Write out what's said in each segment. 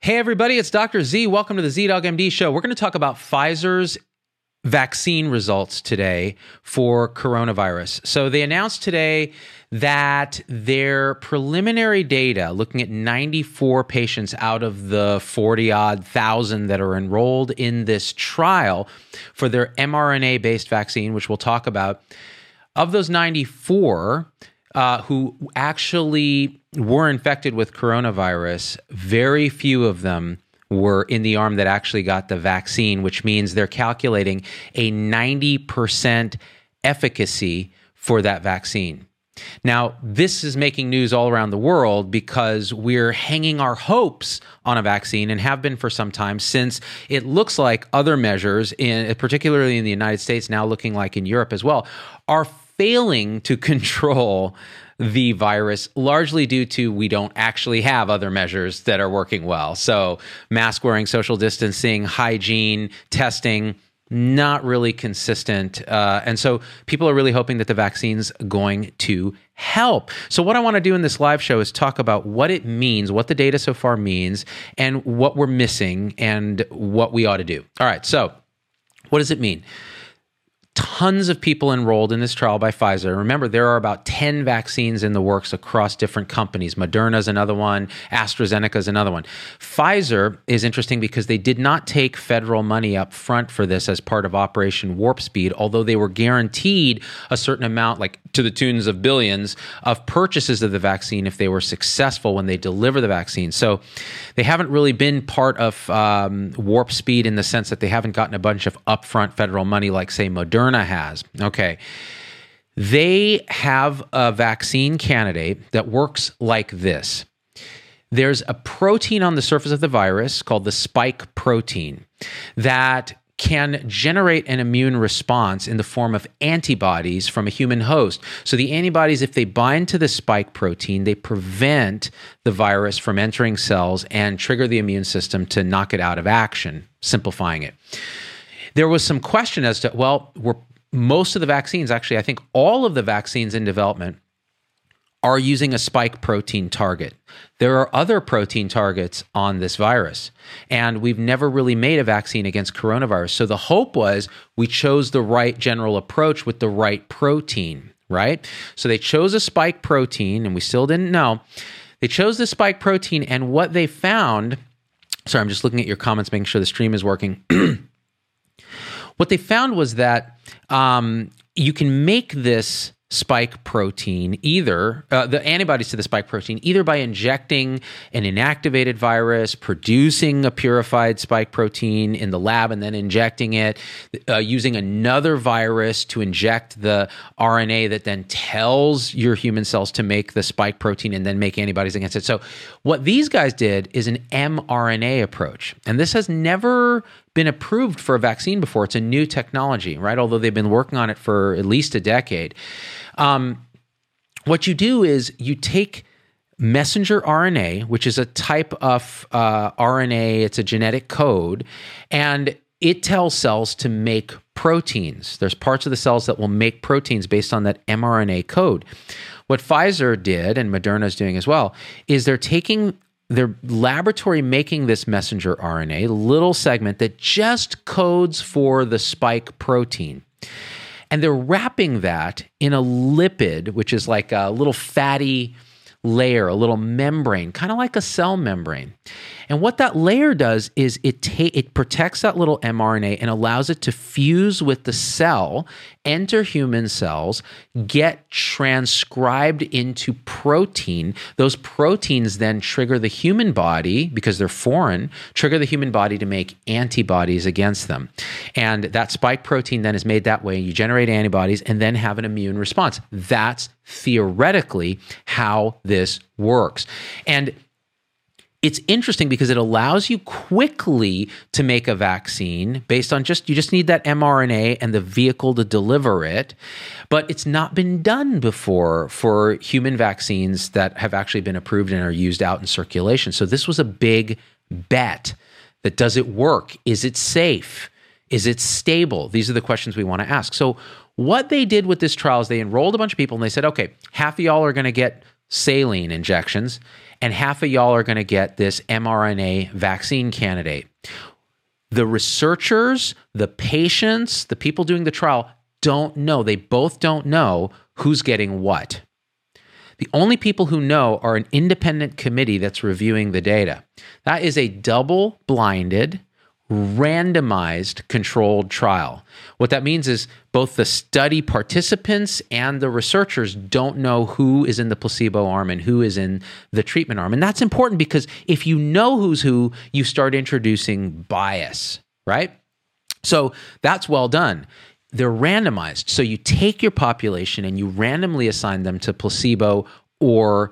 Hey everybody, it's Dr. Z. Welcome to the ZDoggMD show. We're going to talk about Pfizer's vaccine results today for coronavirus. So they announced today that their preliminary data, looking at 94 patients out of the 40-odd thousand that are enrolled in this trial for their mRNA-based vaccine, which we'll talk about, of those 94 who actually were infected with coronavirus, very few of them were in the arm that actually got the vaccine, which means they're calculating a 90% efficacy for that vaccine. Now, this is making news all around the world because we're hanging our hopes on a vaccine and have been for some time, since it looks like other measures, particularly in the United States, now looking like in Europe as well, are failing to control the virus, largely due to we don't actually have other measures that are working well. So mask wearing, social distancing, hygiene, testing, not really consistent. And so people are really hoping that the vaccine's going to help. So what I want to do in this live show is talk about what it means, what the data so far means, and what we're missing and what we ought to do. All right, so what does it mean? Tons of people enrolled in this trial by Pfizer. Remember, there are about 10 vaccines in the works across different companies. Moderna is another one. AstraZeneca is another one. Pfizer is interesting because they did not take federal money up front for this as part of Operation Warp Speed, although they were guaranteed a certain amount, like to the tunes of billions, of purchases of the vaccine if they were successful when they deliver the vaccine. So they haven't really been part of Warp Speed in the sense that they haven't gotten a bunch of upfront federal money like, say, Moderna has. Okay. They have a vaccine candidate that works like this. There's a protein on the surface of the virus called the spike protein that can generate an immune response in the form of antibodies from a human host. So the antibodies, if they bind to the spike protein, they prevent the virus from entering cells and trigger the immune system to knock it out of action, simplifying it. There was some question as to, well, were most of the vaccines, actually, I think all of the vaccines in development are using a spike protein target. There are other protein targets on this virus, and we've never really made a vaccine against coronavirus. So the hope was we chose the right general approach with the right protein, right? So they chose a spike protein, and we still didn't know. They chose the spike protein, and what they found, sorry, I'm just looking at your comments, making sure the stream is working. What they found was that you can make this spike protein either, the antibodies to the spike protein, either by injecting an inactivated virus, producing a purified spike protein in the lab and then injecting it, using another virus to inject the RNA that then tells your human cells to make the spike protein and then make antibodies against it. So what these guys did is an mRNA approach. And this has never been approved for a vaccine before. It's a new technology, right? Although they've been working on it for at least a decade. What you do is you take messenger RNA, which is a type of RNA, it's a genetic code, and it tells cells to make proteins. There's parts of the cells that will make proteins based on that mRNA code. What Pfizer did, and Moderna is doing as well, is they're taking their laboratory making this messenger RNA, little segment that just codes for the spike protein. And they're wrapping that in a lipid, which is like a little fatty layer, a little membrane, kind of like a cell membrane. And what that layer does is it protects that little mRNA and allows it to fuse with the cell, enter human cells, get transcribed into protein. Those proteins then trigger the human body, because they're foreign, trigger the human body to make antibodies against them. And that spike protein then is made that way. You generate antibodies and then have an immune response. That's theoretically how this works. And it's interesting because it allows you quickly to make a vaccine based on just, you just need that mRNA and the vehicle to deliver it, but it's not been done before for human vaccines that have actually been approved and are used out in circulation. So this was a big bet that does it work? Is it safe? Is it stable? These are the questions we want to ask. So what they did with this trial is they enrolled a bunch of people and they said, okay, half of y'all are going to get saline injections and half of y'all are going to get this mRNA vaccine candidate. The researchers, the patients, the people doing the trial don't know. They both don't know who's getting what. The only people who know are an independent committee that's reviewing the data. That is a double-blinded, randomized, controlled trial. What that means is both the study participants and the researchers don't know who is in the placebo arm and who is in the treatment arm. And that's important because if you know who's who, you start introducing bias, right? So that's well done. They're randomized. So you take your population and you randomly assign them to placebo or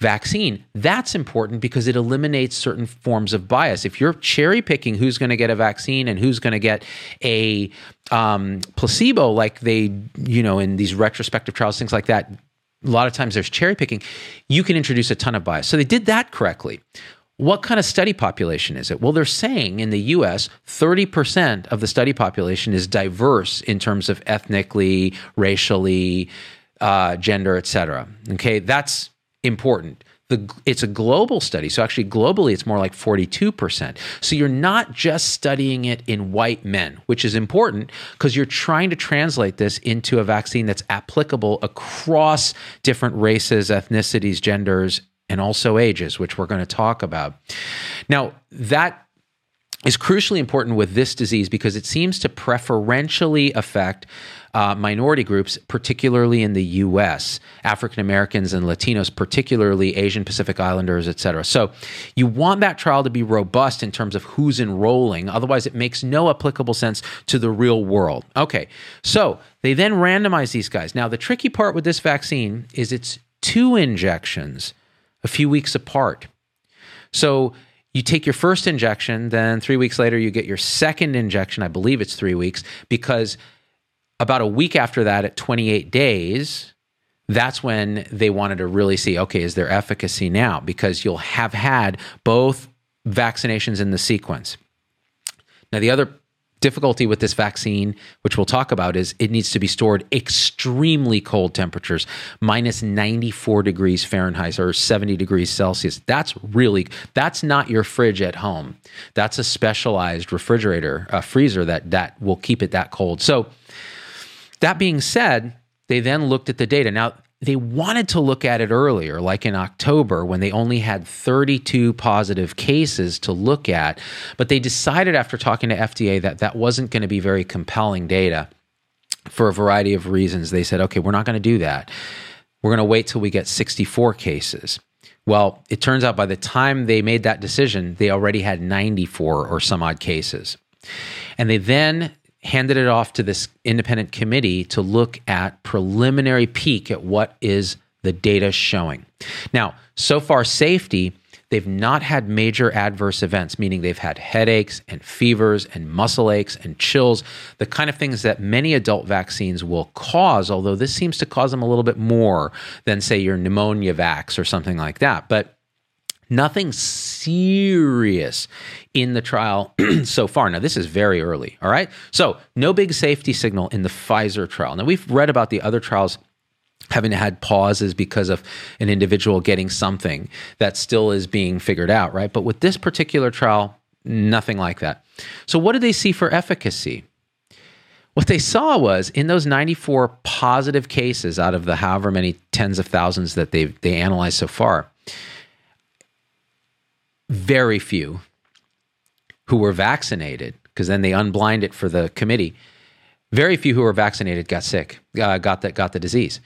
vaccine. That's important because it eliminates certain forms of bias. If you're cherry picking who's going to get a vaccine and who's going to get a placebo, like they, you know, in these retrospective trials, things like that, a lot of times there's cherry picking, you can introduce a ton of bias. So they did that correctly. What kind of study population is it? Well, they're saying in the US, 30% of the study population is diverse in terms of ethnically, racially, gender, et cetera. Okay, that's important. It's a global study. So actually globally, it's more like 42%. So you're not just studying it in white men, which is important because you're trying to translate this into a vaccine that's applicable across different races, ethnicities, genders, and also ages, which we're going to talk about. Now, that is crucially important with this disease because it seems to preferentially affect minority groups, particularly in the US, African Americans and Latinos, particularly Asian Pacific Islanders, et cetera. So you want that trial to be robust in terms of who's enrolling. Otherwise, it makes no applicable sense to the real world. Okay, so they then randomize these guys. Now, the tricky part with this vaccine is it's 2 injections a few weeks apart. So you take your first injection, then 3 weeks later, you get your second injection. I believe it's 3 weeks because about a week after that, at 28 days, that's when they wanted to really see, okay, is there efficacy now? Because you'll have had both vaccinations in the sequence. Now, the other difficulty with this vaccine, which we'll talk about, is it needs to be stored extremely cold temperatures, minus 94 degrees Fahrenheit or 70 degrees Celsius. That's not your fridge at home. That's a specialized refrigerator, a freezer that will keep it that cold. So that being said, they then looked at the data. Now, they wanted to look at it earlier, like in October, when they only had 32 positive cases to look at, but they decided after talking to FDA that that wasn't going to be very compelling data for a variety of reasons. They said, okay, we're not going to do that. We're going to wait till we get 64 cases. Well, it turns out by the time they made that decision, they already had 94 or some odd cases. And they then handed it off to this independent committee to look at preliminary peek at what is the data showing. Now, so far safety, they've not had major adverse events, meaning they've had headaches and fevers and muscle aches and chills, the kind of things that many adult vaccines will cause, although this seems to cause them a little bit more than, say, your pneumonia vax or something like that. But nothing serious in the trial so far. Now, this is very early, all right? So no big safety signal in the Pfizer trial. Now, we've read about the other trials having had pauses because of an individual getting something that still is being figured out, right? But with this particular trial, nothing like that. So what did they see for efficacy? What they saw was in those 94 positive cases out of the however many tens of thousands that they analyzed so far, very few who were vaccinated, because then they unblind it for the committee. Very few who were vaccinated got sick, got the disease.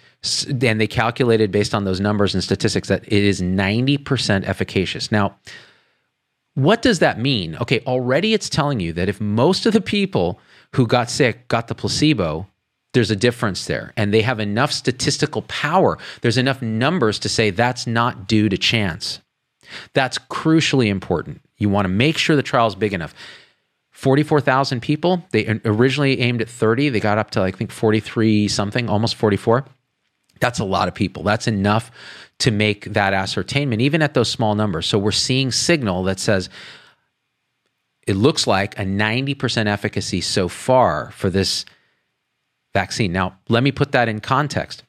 And they calculated based on those numbers and statistics that it is 90% efficacious. Now, what does that mean? Okay, already it's telling you that if most of the people who got sick got the placebo, there's a difference there, and they have enough statistical power. There's enough numbers to say that's not due to chance. That's crucially important. You want to make sure the trial is big enough. 44,000 people. They originally aimed at 30. They got up to, I think, 43 something, almost 44. That's a lot of people. That's enough to make that ascertainment, even at those small numbers. So we're seeing signal that says it looks like a 90% efficacy so far for this vaccine. Now, let me put that in context.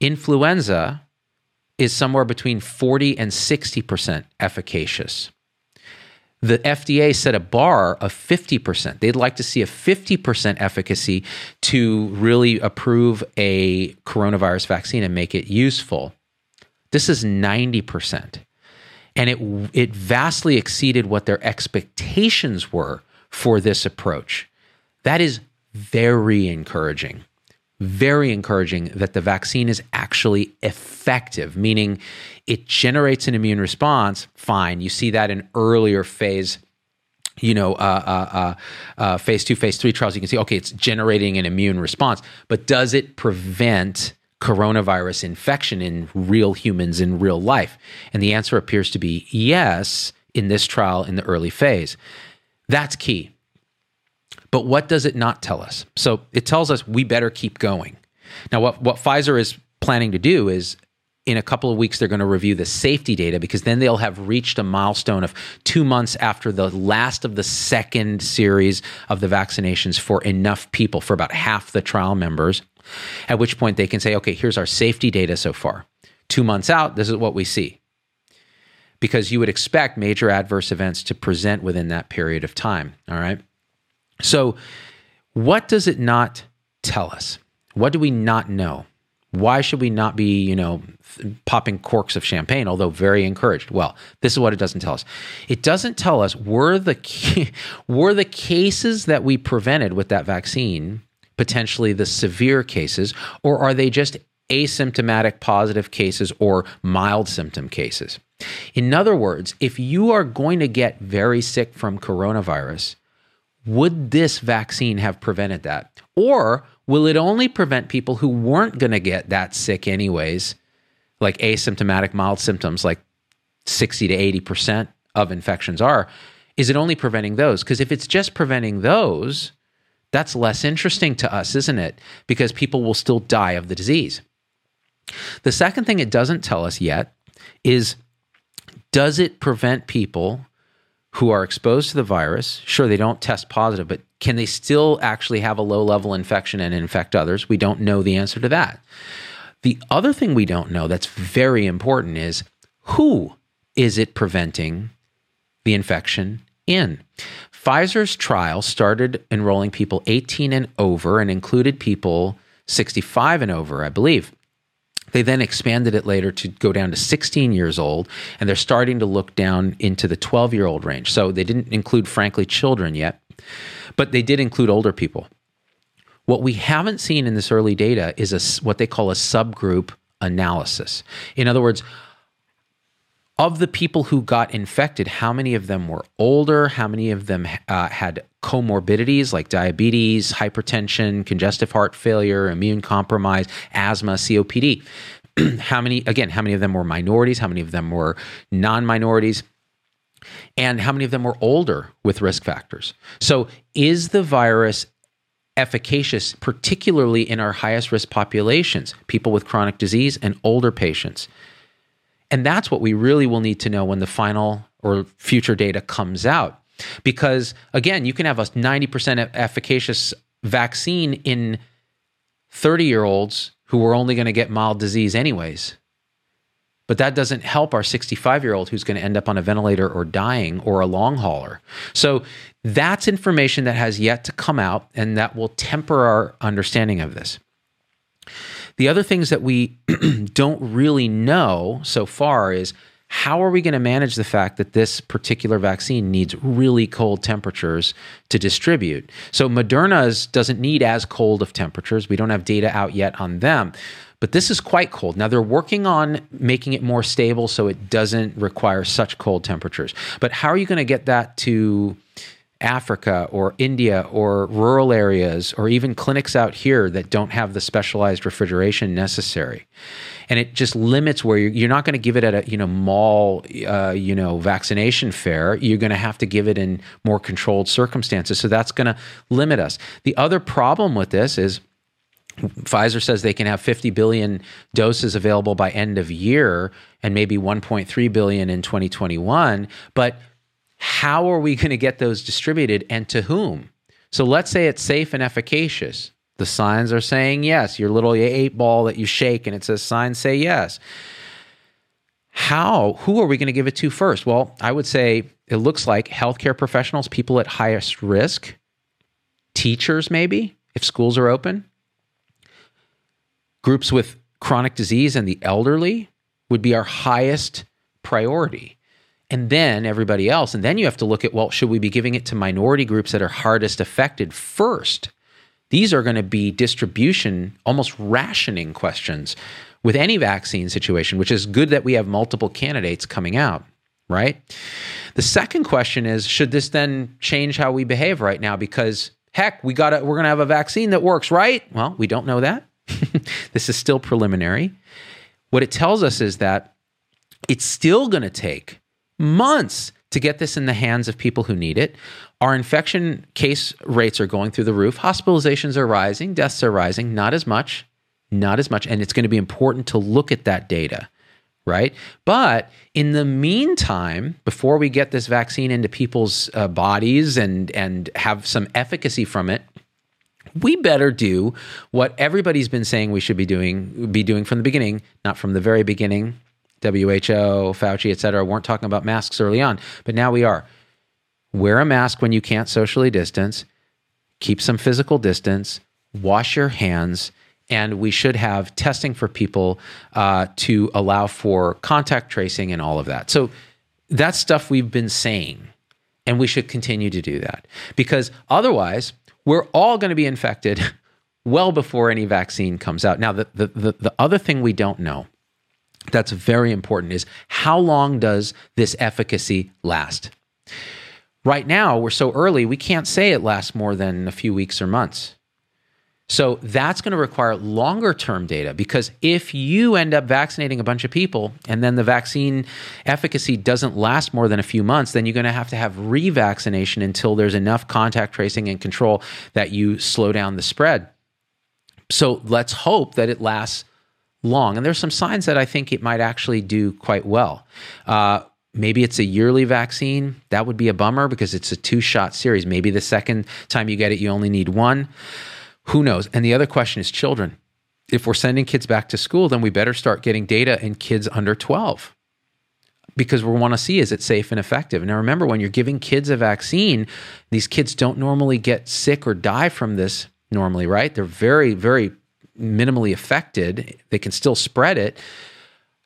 Influenza is somewhere between 40 and 60% efficacious. The FDA set a bar of 50%. They'd like to see a 50% efficacy to really approve a coronavirus vaccine and make it useful. This is 90%. And it vastly exceeded what their expectations were for this approach. That is very encouraging that the vaccine is actually effective, meaning it generates an immune response. Fine, you see that in earlier phase, phase 2, phase 3 trials. You can see, okay, it's generating an immune response, but does it prevent coronavirus infection in real humans in real life? And the answer appears to be yes in this trial in the early phase. That's key. But what does it not tell us? So it tells us we better keep going. Now, what Pfizer is planning to do is in a couple of weeks, they're going to review the safety data, because then they'll have reached a milestone of 2 months after the last of the second series of the vaccinations for enough people, for about half the trial members, at which point they can say, okay, here's our safety data so far. 2 months out, this is what we see. Because you would expect major adverse events to present within that period of time, all right? So what does it not tell us? What do we not know? Why should we not be, popping corks of champagne, although very encouraged? Well, this is what it doesn't tell us. It doesn't tell us, were the cases that we prevented with that vaccine potentially the severe cases, or are they just asymptomatic positive cases or mild symptom cases? In other words, if you are going to get very sick from coronavirus, would this vaccine have prevented that? Or will it only prevent people who weren't going to get that sick anyways, like asymptomatic mild symptoms, like 60 to 80% of infections are? Is it only preventing those? Because if it's just preventing those, that's less interesting to us, isn't it? Because people will still die of the disease. The second thing it doesn't tell us yet is, does it prevent people who are exposed to the virus? Sure, they don't test positive, but can they still actually have a low-level infection and infect others? We don't know the answer to that. The other thing we don't know that's very important is, who is it preventing the infection in? Pfizer's trial started enrolling people 18 and over and included people 65 and over, I believe. They then expanded it later to go down to 16 years old, and they're starting to look down into the 12-year-old range. So they didn't include, frankly, children yet, but they did include older people. What we haven't seen in this early data is what they call a subgroup analysis. In other words, of the people who got infected, how many of them were older? How many of them had comorbidities like diabetes, hypertension, congestive heart failure, immune compromise, asthma, COPD? How many of them were minorities? How many of them were non-minorities? And how many of them were older with risk factors? So is the virus efficacious, particularly in our highest risk populations, people with chronic disease and older patients? And that's what we really will need to know when the final or future data comes out. Because again, you can have a 90% efficacious vaccine in 30-year-olds who are only going to get mild disease anyways. But that doesn't help our 65-year-old who's going to end up on a ventilator or dying, or a long hauler. So that's information that has yet to come out, and that will temper our understanding of this. The other things that we don't really know so far is, how are we going to manage the fact that this particular vaccine needs really cold temperatures to distribute? So Moderna's doesn't need as cold of temperatures. We don't have data out yet on them, but this is quite cold. Now, they're working on making it more stable so it doesn't require such cold temperatures. But how are you going to get that to Africa or India or rural areas or even clinics out here that don't have the specialized refrigeration necessary. And it just limits where you're not going to give it at a, mall, vaccination fair. You're going to have to give it in more controlled circumstances. So that's going to limit us. The other problem with this is Pfizer says they can have 50 billion doses available by end of year and maybe 1.3 billion in 2021. But how are we going to get those distributed and to whom? So let's say it's safe and efficacious. The signs are saying yes. Your little 8 ball that you shake and it says signs say yes. Who are we going to give it to first? Well, I would say it looks like healthcare professionals, people at highest risk, teachers maybe, if schools are open, groups with chronic disease and the elderly would be our highest priority. And then everybody else. And then you have to look at, well, should we be giving it to minority groups that are hardest affected first? These are going to be distribution, almost rationing questions with any vaccine situation, which is good that we have multiple candidates coming out, right? The second question is, should this then change how we behave right now? Because heck, we're going to have a vaccine that works, right? Well, we don't know that. This is still preliminary. What it tells us is that it's still going to take months to get this in the hands of people who need it. Our infection case rates are going through the roof. Hospitalizations are rising. Deaths are rising. Not as much. And it's going to be important to look at that data, right? But in the meantime, before we get this vaccine into people's bodies and have some efficacy from it, we better do what everybody's been saying we should be doing from the beginning, not from the very beginning. WHO, Fauci, et cetera, weren't talking about masks early on, but now we are. Wear a mask when you can't socially distance, keep some physical distance, wash your hands, and we should have testing for people to allow for contact tracing and all of that. So that's stuff we've been saying, and we should continue to do that because otherwise we're all going to be infected well before any vaccine comes out. Now, the other thing we don't know that's very important is how long does this efficacy last? Right now, we're so early, we can't say it lasts more than a few weeks or months. So that's going to require longer term data because if you end up vaccinating a bunch of people and then the vaccine efficacy doesn't last more than a few months, then you're going to have revaccination until there's enough contact tracing and control that you slow down the spread. So let's hope that it lasts long. And there's some signs that I think it might actually do quite well. Maybe it's a yearly vaccine. That would be a bummer because it's a 2-shot series. Maybe the second time you get it, you only need one. Who knows? And the other question is children. If we're sending kids back to school, then we better start getting data in kids under 12 because we want to see, is it safe and effective? Now, remember, when you're giving kids a vaccine, these kids don't normally get sick or die from this normally, right? They're very, very minimally affected. They can still spread it.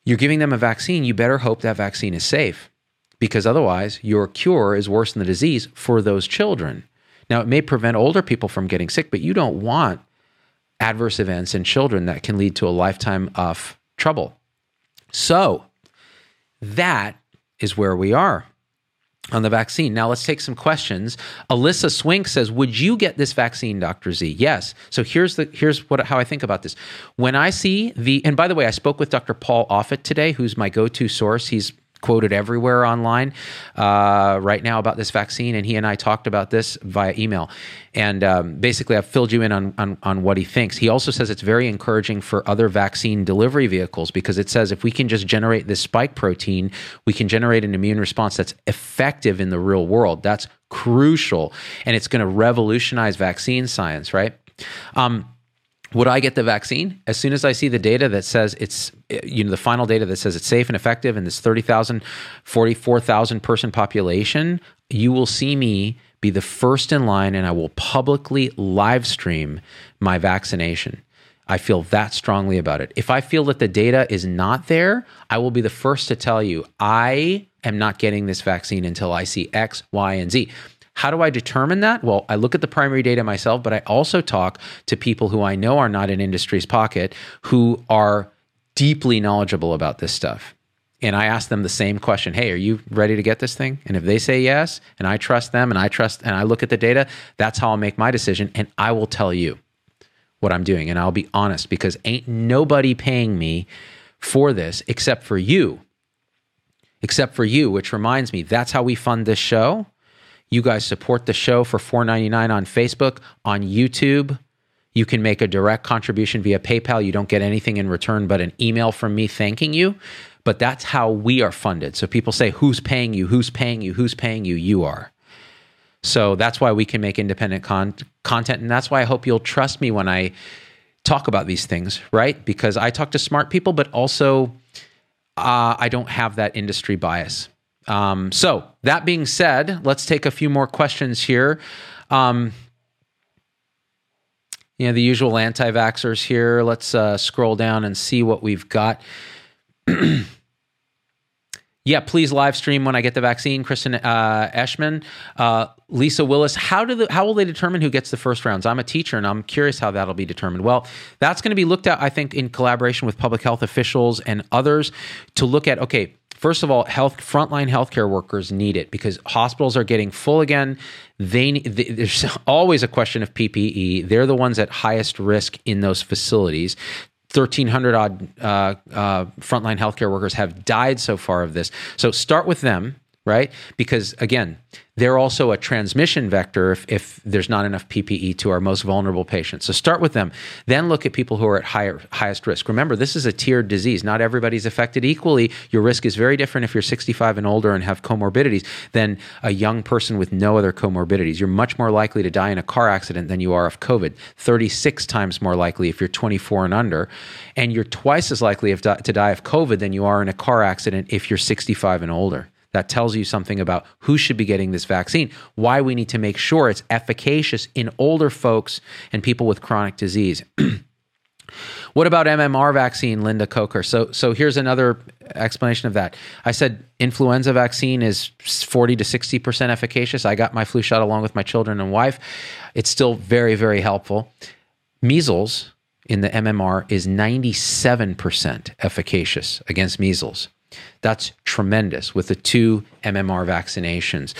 You're giving them a vaccine. You better hope that vaccine is safe because otherwise your cure is worse than the disease for those children. Now, it may prevent older people from getting sick, but you don't want adverse events in children that can lead to a lifetime of trouble. So that is where we are on the vaccine. Now, let's take some questions. Alyssa Swink says, would you get this vaccine, Dr. Z? Yes. So here's how I think about this. When I see and by the way, I spoke with Dr. Paul Offit today, who's my go-to source. He's quoted everywhere online right now about this vaccine. And he and I talked about this via email. And basically, I've filled you in on what he thinks. He also says it's very encouraging for other vaccine delivery vehicles because it says if we can just generate this spike protein, we can generate an immune response that's effective in the real world. That's crucial. And it's going to revolutionize vaccine science, right? Would I get the vaccine? As soon as I see the data that says it's, the final data that says it's safe and effective in this 30,000, 44,000 person population, you will see me be the first in line and I will publicly live stream my vaccination. I feel that strongly about it. If I feel that the data is not there, I will be the first to tell you, I am not getting this vaccine until I see X, Y, and Z. How do I determine that? Well, I look at the primary data myself, but I also talk to people who I know are not in industry's pocket, who are deeply knowledgeable about this stuff. And I ask them the same question, hey, are you ready to get this thing? And if they say yes, and I trust them, and I look at the data, that's how I'll make my decision. And I will tell you what I'm doing. And I'll be honest, because ain't nobody paying me for this except for you. Except for you, which reminds me, that's how we fund this show. You guys support the show for $4.99 on Facebook, on YouTube. You can make a direct contribution via PayPal. You don't get anything in return but an email from me thanking you. But that's how we are funded. So people say, who's paying you? Who's paying you? Who's paying you? You are. So that's why we can make independent content. And that's why I hope you'll trust me when I talk about these things, right? Because I talk to smart people, but also I don't have that industry bias. So that being said, let's take a few more questions here. You know, the usual anti-vaxxers here. Let's scroll down and see what we've got. Yeah, please live stream when I get the vaccine. Kristen Eshman, Lisa Willis. How will they determine who gets the first rounds? I'm a teacher, and I'm curious how that'll be determined. Well, that's going to be looked at, I think, in collaboration with public health officials and others to look at. Okay, first of all, frontline healthcare workers need it because hospitals are getting full again. There's always a question of PPE. They're the ones at highest risk in those facilities. 1,300 odd frontline healthcare workers have died so far of this. So start with them, right? Because again, they're also a transmission vector if there's not enough PPE to our most vulnerable patients. So start with them. Then look at people who are at highest risk. Remember, this is a tiered disease. Not everybody's affected equally. Your risk is very different if you're 65 and older and have comorbidities than a young person with no other comorbidities. You're much more likely to die in a car accident than you are of COVID. 36 times more likely if you're 24 and under. And you're twice as likely to die of COVID than you are in a car accident if you're 65 and older. That tells you something about who should be getting this vaccine, why we need to make sure it's efficacious in older folks and people with chronic disease. What about MMR vaccine, Linda Coker? So here's another explanation of that. I said influenza vaccine is 40 to 60% efficacious. I got my flu shot along with my children and wife. It's still very, very helpful. Measles in the MMR is 97% efficacious against measles. That's tremendous with the two MMR vaccinations.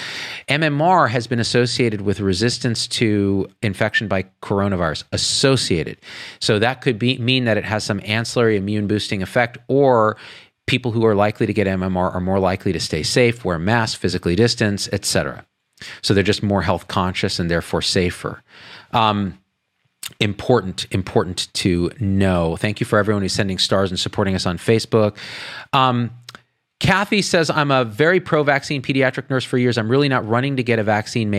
MMR has been associated with resistance to infection by coronavirus, associated. So that could mean that it has some ancillary immune boosting effect, or people who are likely to get MMR are more likely to stay safe, wear masks, physically distance, etc. So they're just more health conscious and therefore safer. Important to know. Thank you for everyone who's sending stars and supporting us on Facebook. Kathy says, I'm a very pro-vaccine pediatric nurse for years. I'm really not running to get a vaccine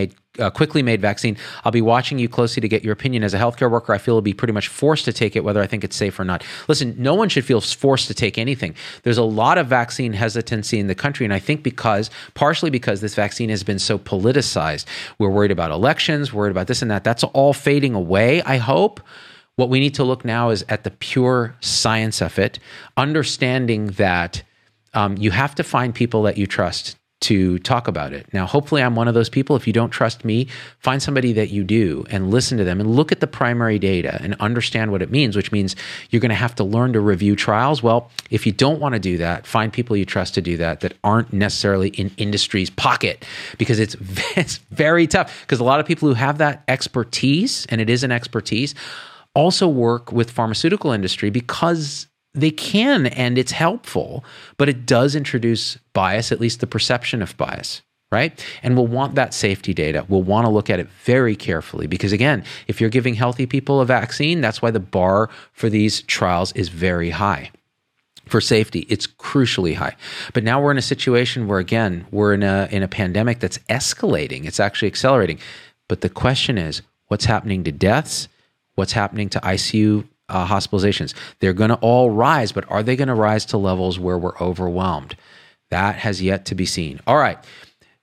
quickly made vaccine. I'll be watching you closely to get your opinion. As a healthcare worker, I feel it'll be pretty much forced to take it, whether I think it's safe or not. Listen, no one should feel forced to take anything. There's a lot of vaccine hesitancy in the country. And I think partially because this vaccine has been so politicized, we're worried about elections, worried about this and that. That's all fading away, I hope. What we need to look now is at the pure science of it, understanding that you have to find people that you trust to talk about it. Now, hopefully I'm one of those people. If you don't trust me, find somebody that you do and listen to them and look at the primary data and understand what it means, which means you're going to have to learn to review trials. Well, if you don't want to do that, find people you trust to do that aren't necessarily in industry's pocket, because it's very tough, because a lot of people who have that expertise, and it is an expertise, also work with pharmaceutical industry because they can, and it's helpful, but it does introduce bias, at least the perception of bias, right? And we'll want that safety data. We'll want to look at it very carefully because, again, if you're giving healthy people a vaccine, that's why the bar for these trials is very high. For safety, it's crucially high. But now we're in a situation where, again, we're in a pandemic that's escalating. It's actually accelerating. But the question is, what's happening to deaths? What's happening to ICU hospitalizations? They're going to all rise, but are they going to rise to levels where we're overwhelmed? That has yet to be seen. All right.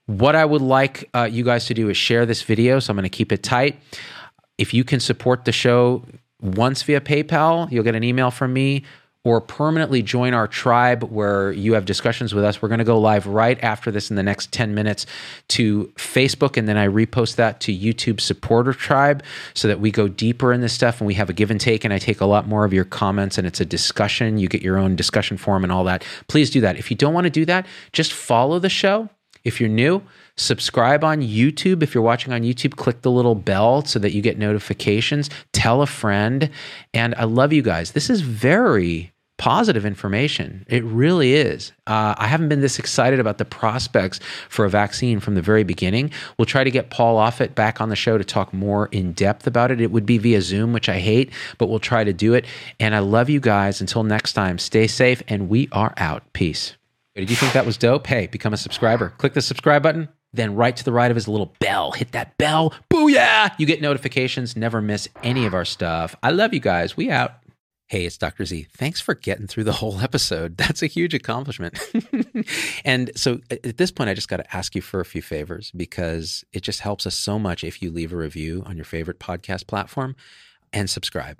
What I would like you guys to do is share this video. So I'm going to keep it tight. If you can support the show once via PayPal, you'll get an email from me, or permanently join our tribe where you have discussions with us. We're going to go live right after this in the next 10 minutes to Facebook, and then I repost that to YouTube supporter tribe so that we go deeper in this stuff and we have a give and take, and I take a lot more of your comments and it's a discussion. You get your own discussion forum and all that. Please do that. If you don't want to do that, just follow the show. If you're new, subscribe on YouTube. If you're watching on YouTube, click the little bell so that you get notifications. Tell a friend. And I love you guys. This is very positive information. It really is. I haven't been this excited about the prospects for a vaccine from the very beginning. We'll try to get Paul Offit back on the show to talk more in depth about it. It would be via Zoom, which I hate, but we'll try to do it. And I love you guys. Until next time, stay safe, and we are out. Peace. Did you think that was dope? Hey, become a subscriber. Click the subscribe button, then right to the right of his little bell. Hit that bell. Booyah! You get notifications. Never miss any of our stuff. I love you guys. We out. Hey, it's Dr. Z. Thanks for getting through the whole episode. That's a huge accomplishment. And so at this point, I just got to ask you for a few favors, because it just helps us so much if you leave a review on your favorite podcast platform and subscribe.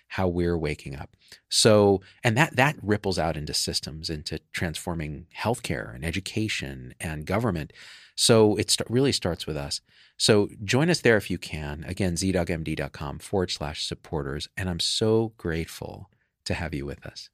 how we're waking up. So, and that ripples out into systems, into transforming healthcare and education and government. So it really starts with us. So join us there if you can. Again, ZDoggMD.com/supporters. And I'm so grateful to have you with us.